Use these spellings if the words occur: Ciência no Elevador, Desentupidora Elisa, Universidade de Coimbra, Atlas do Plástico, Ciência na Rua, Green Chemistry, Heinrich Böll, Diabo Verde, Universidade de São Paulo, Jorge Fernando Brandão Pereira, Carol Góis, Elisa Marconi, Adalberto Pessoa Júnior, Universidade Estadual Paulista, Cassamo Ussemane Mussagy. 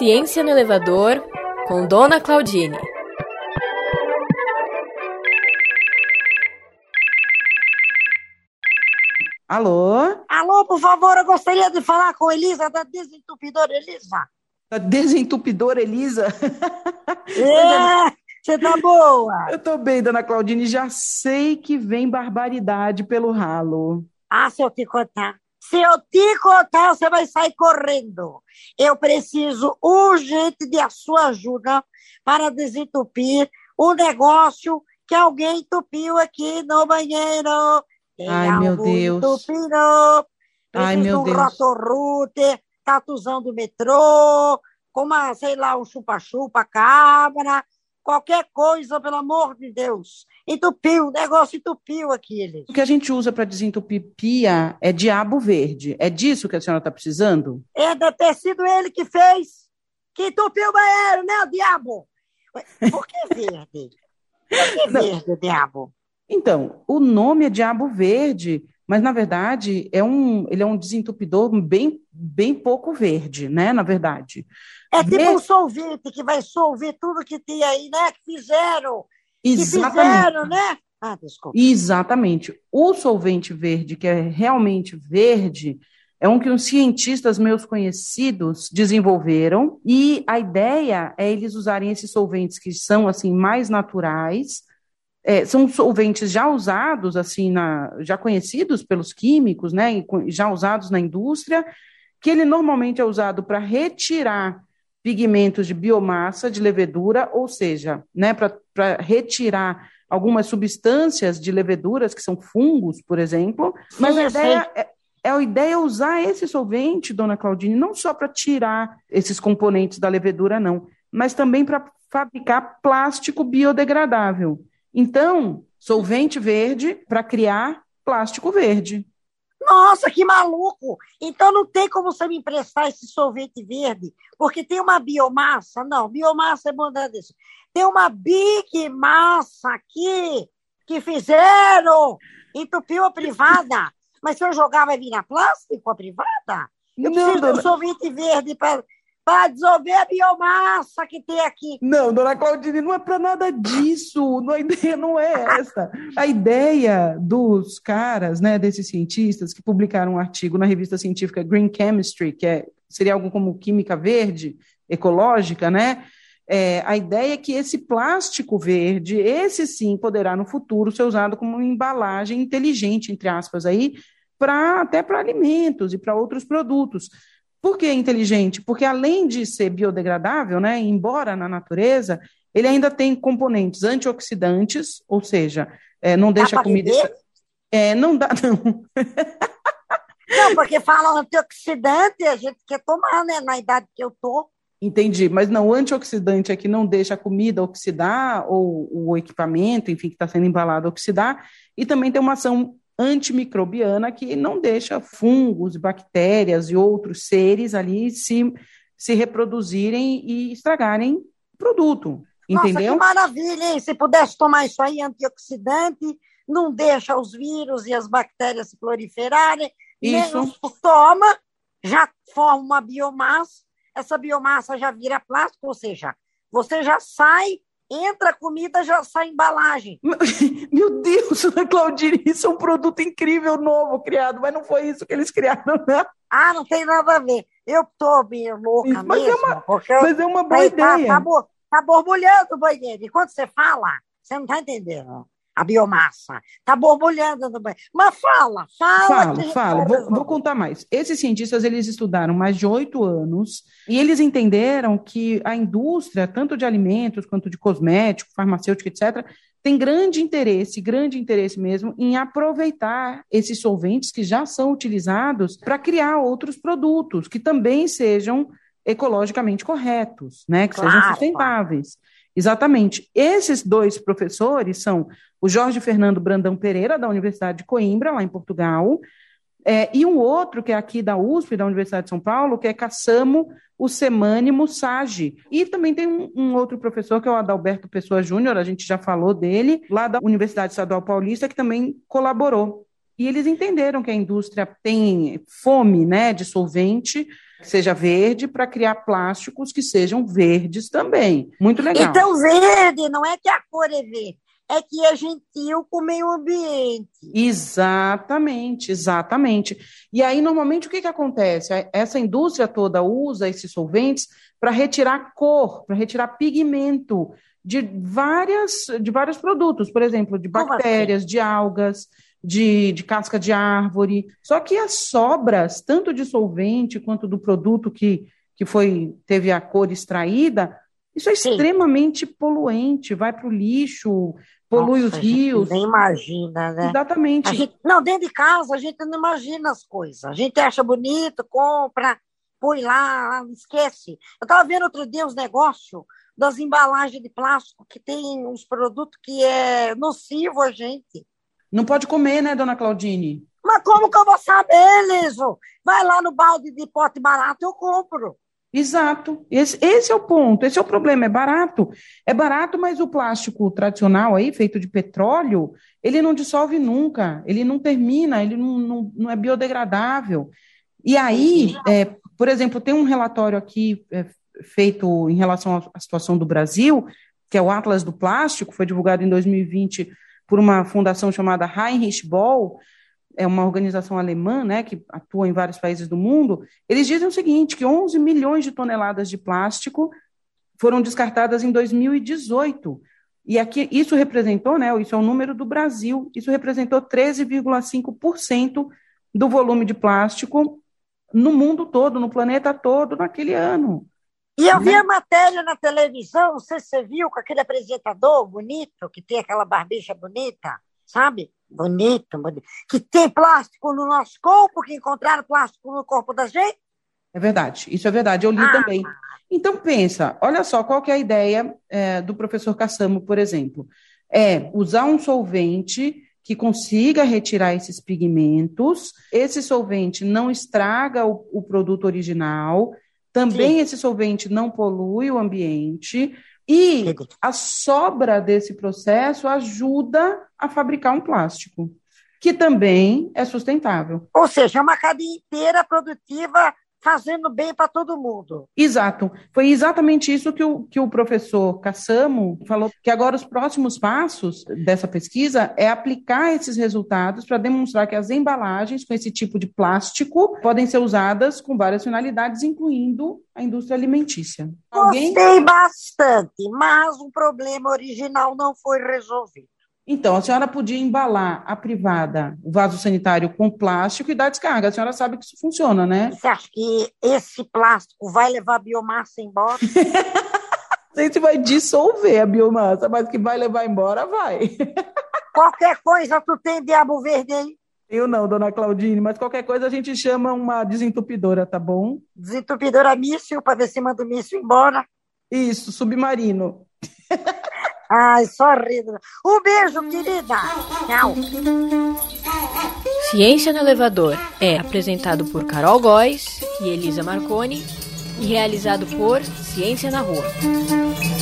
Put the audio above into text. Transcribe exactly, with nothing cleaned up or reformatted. Ciência no Elevador, com Dona Claudine. Alô? Alô, por favor, eu gostaria de falar com a Elisa, da Desentupidora Elisa. Da Desentupidora Elisa? É, você tá boa? Eu tô bem, Dona Claudine, já sei que vem barbaridade pelo ralo. Ah, se eu te contar. Se eu te contar, você vai sair correndo. Eu preciso urgente de a sua ajuda para desentupir um negócio que alguém entupiu aqui no banheiro. Tem Ai, meu Deus. Entupido. Ai, meu Deus. Preciso de um rotorrute, tatuzão do metrô, com uma, sei lá, um chupa-chupa, cabra, qualquer coisa, pelo amor de Deus. Entupiu, o negócio entupiu aqui. O que a gente usa para desentupir pia é diabo verde. É disso que a senhora está precisando? É, deve ter sido ele que fez, que entupiu o banheiro, né, o diabo? Por que verde? Por que verde, o diabo? Então, o nome é diabo verde, mas, na verdade, é um, ele é um desentupidor bem, bem pouco verde, né, na verdade. É tipo verde... um solvente que vai solver tudo que tem aí, né, que fizeram... Exatamente. Que fizeram, né? Ah, desculpa. Exatamente. O solvente verde, que é realmente verde, é um que uns cientistas meus conhecidos desenvolveram, e a ideia é eles usarem esses solventes que são assim, mais naturais, é, são solventes já usados, assim, na, já conhecidos pelos químicos, né, e já usados na indústria, que ele normalmente é usado para retirar pigmentos de biomassa de levedura, ou seja, né, para retirar algumas substâncias de leveduras, que são fungos, por exemplo. Mas Sim, a, ideia, é, é a ideia é usar esse solvente, Dona Claudine, não só para tirar esses componentes da levedura, não, mas também para fabricar plástico biodegradável. Então, solvente verde para criar plástico verde. Nossa, que maluco! Então não tem como você me emprestar esse sorvete verde, porque tem uma biomassa, não, biomassa é bondade disso. Tem uma big massa aqui que fizeram, entupiu a privada, mas se eu jogar vai virar plástico a privada? Eu não, preciso dona... de um sorvete verde para... para dissolver a biomassa que tem aqui. Não, Dona Claudine, não é para nada disso, a ideia não é essa. A ideia dos caras, né, desses cientistas que publicaram um artigo na revista científica Green Chemistry, que é, seria algo como química verde, ecológica, né? É, a ideia é que esse plástico verde, esse sim, poderá no futuro ser usado como uma embalagem inteligente, entre aspas, aí, pra, até para alimentos e para outros produtos. Por que inteligente? Porque além de ser biodegradável, né, embora na natureza, ele ainda tem componentes antioxidantes, ou seja, é, não deixa a comida... É, não dá, não. Não, porque fala antioxidante, a gente quer tomar, né, na idade que eu estou. Entendi, mas não, o antioxidante é que não deixa a comida oxidar, ou o equipamento, enfim, que está sendo embalado oxidar, e também tem uma ação antimicrobiana, que não deixa fungos, bactérias e outros seres ali se, se reproduzirem e estragarem o produto, entendeu? Nossa, que maravilha, hein? Se pudesse tomar isso aí, antioxidante, não deixa os vírus e as bactérias se proliferarem, isso. Toma, já forma uma biomassa, essa biomassa já vira plástico, ou seja, você já sai... Entra a comida, já sai embalagem. Meu Deus, Ana Claudine, isso é um produto incrível, novo, criado, mas não foi isso que eles criaram, né? Ah, não tem nada a ver. Eu tô meio louca isso, mas mesmo. É uma, porque mas eu, é uma boa aí, ideia. Tá, tá, tá borbulhando o banheiro. E quando você fala, você não tá entendendo a biomassa. Tá borbulhando no banheiro. Mas fala, fala. Fala, fala. Vou, vou contar mais. Esses cientistas, eles estudaram mais de oito anos e eles entenderam que a indústria, tanto de alimentos quanto de cosméticos, farmacêutica, etcétera, tem grande interesse, grande interesse mesmo, em aproveitar esses solventes que já são utilizados para criar outros produtos que também sejam ecologicamente corretos, né? Que claro, sejam sustentáveis. Exatamente. Esses dois professores são o Jorge Fernando Brandão Pereira, da Universidade de Coimbra, lá em Portugal, é, e um outro que é aqui da U S P, da Universidade de São Paulo, que é Cassamo Ussemane Mussagy. E também tem um, um outro professor, que é o Adalberto Pessoa Júnior, a gente já falou dele, lá da Universidade Estadual Paulista, que também colaborou. E eles entenderam que a indústria tem fome, né, de solvente que seja verde para criar plásticos que sejam verdes também. Muito legal. Então, verde não é que a cor é verde, é que é gentil com o meio ambiente. Exatamente, exatamente. E aí, normalmente, o que, que acontece? Essa indústria toda usa esses solventes para retirar cor, para retirar pigmento de, várias, de vários produtos, por exemplo, de bactérias, de algas... De, de casca de árvore, só que as sobras, tanto de solvente quanto do produto que, que foi, teve a cor extraída, isso é Sim. extremamente poluente, vai para o lixo, polui Nossa, os rios. Nem imagina, né? Exatamente. A gente, não, dentro de casa a gente não imagina as coisas, a gente acha bonito, compra, põe lá, esquece. Eu estava vendo outro dia os negócios das embalagens de plástico, que tem uns produtos que é nocivo a gente. Não pode comer, né, dona Claudine? Mas como que eu vou saber, Liso? Vai lá no balde de pote barato, eu compro. Exato. Esse, esse é o ponto, esse é o problema, é barato. É barato, mas o plástico tradicional aí, feito de petróleo, ele não dissolve nunca, ele não termina, ele não, não, não é biodegradável. E aí, é, por exemplo, tem um relatório aqui é, feito em relação à situação do Brasil, que é o Atlas do Plástico, foi divulgado em dois mil e vinte... por uma fundação chamada Heinrich Böll, é uma organização alemã, né, que atua em vários países do mundo. Eles dizem o seguinte, que onze milhões de toneladas de plástico foram descartadas em dois mil e dezoito. E aqui, isso representou, né, isso é o número do Brasil, isso representou treze vírgula cinco por cento do volume de plástico no mundo todo, no planeta todo, naquele ano. E eu vi a matéria na televisão, não sei se você viu, com aquele apresentador bonito, que tem aquela barbicha bonita, sabe? Bonito, bonito. Que tem plástico no nosso corpo, que encontraram plástico no corpo da gente. É verdade, isso é verdade, eu li ah. também. Então pensa, olha só, qual que é a ideia é, do professor Cassamo, por exemplo? É usar um solvente que consiga retirar esses pigmentos, esse solvente não estraga o, o produto original... Também Sim. esse solvente não polui o ambiente e a sobra desse processo ajuda a fabricar um plástico, que também é sustentável. Ou seja, é uma cadeia inteira produtiva fazendo bem para todo mundo. Exato. Foi exatamente isso que o, que o professor Cassamo falou, que agora os próximos passos dessa pesquisa é aplicar esses resultados para demonstrar que as embalagens com esse tipo de plástico podem ser usadas com várias finalidades, incluindo a indústria alimentícia. Alguém? Gostei bastante, mas o problema original não foi resolvido. Então, a senhora podia embalar a privada, o vaso sanitário, com plástico e dar descarga. A senhora sabe que isso funciona, né? Você acha que esse plástico vai levar a biomassa embora? A gente vai dissolver a biomassa, mas que vai levar embora, vai. Qualquer coisa, tu tem Diabo Verde aí? Eu não, dona Claudine, mas qualquer coisa a gente chama uma desentupidora, tá bom? Desentupidora míssil, para ver se manda o míssil embora. Isso, submarino. Ai, só rindo. Um beijo, querida. Tchau. Ciência no Elevador é apresentado por Carol Góis e Elisa Marconi e realizado por Ciência na Rua.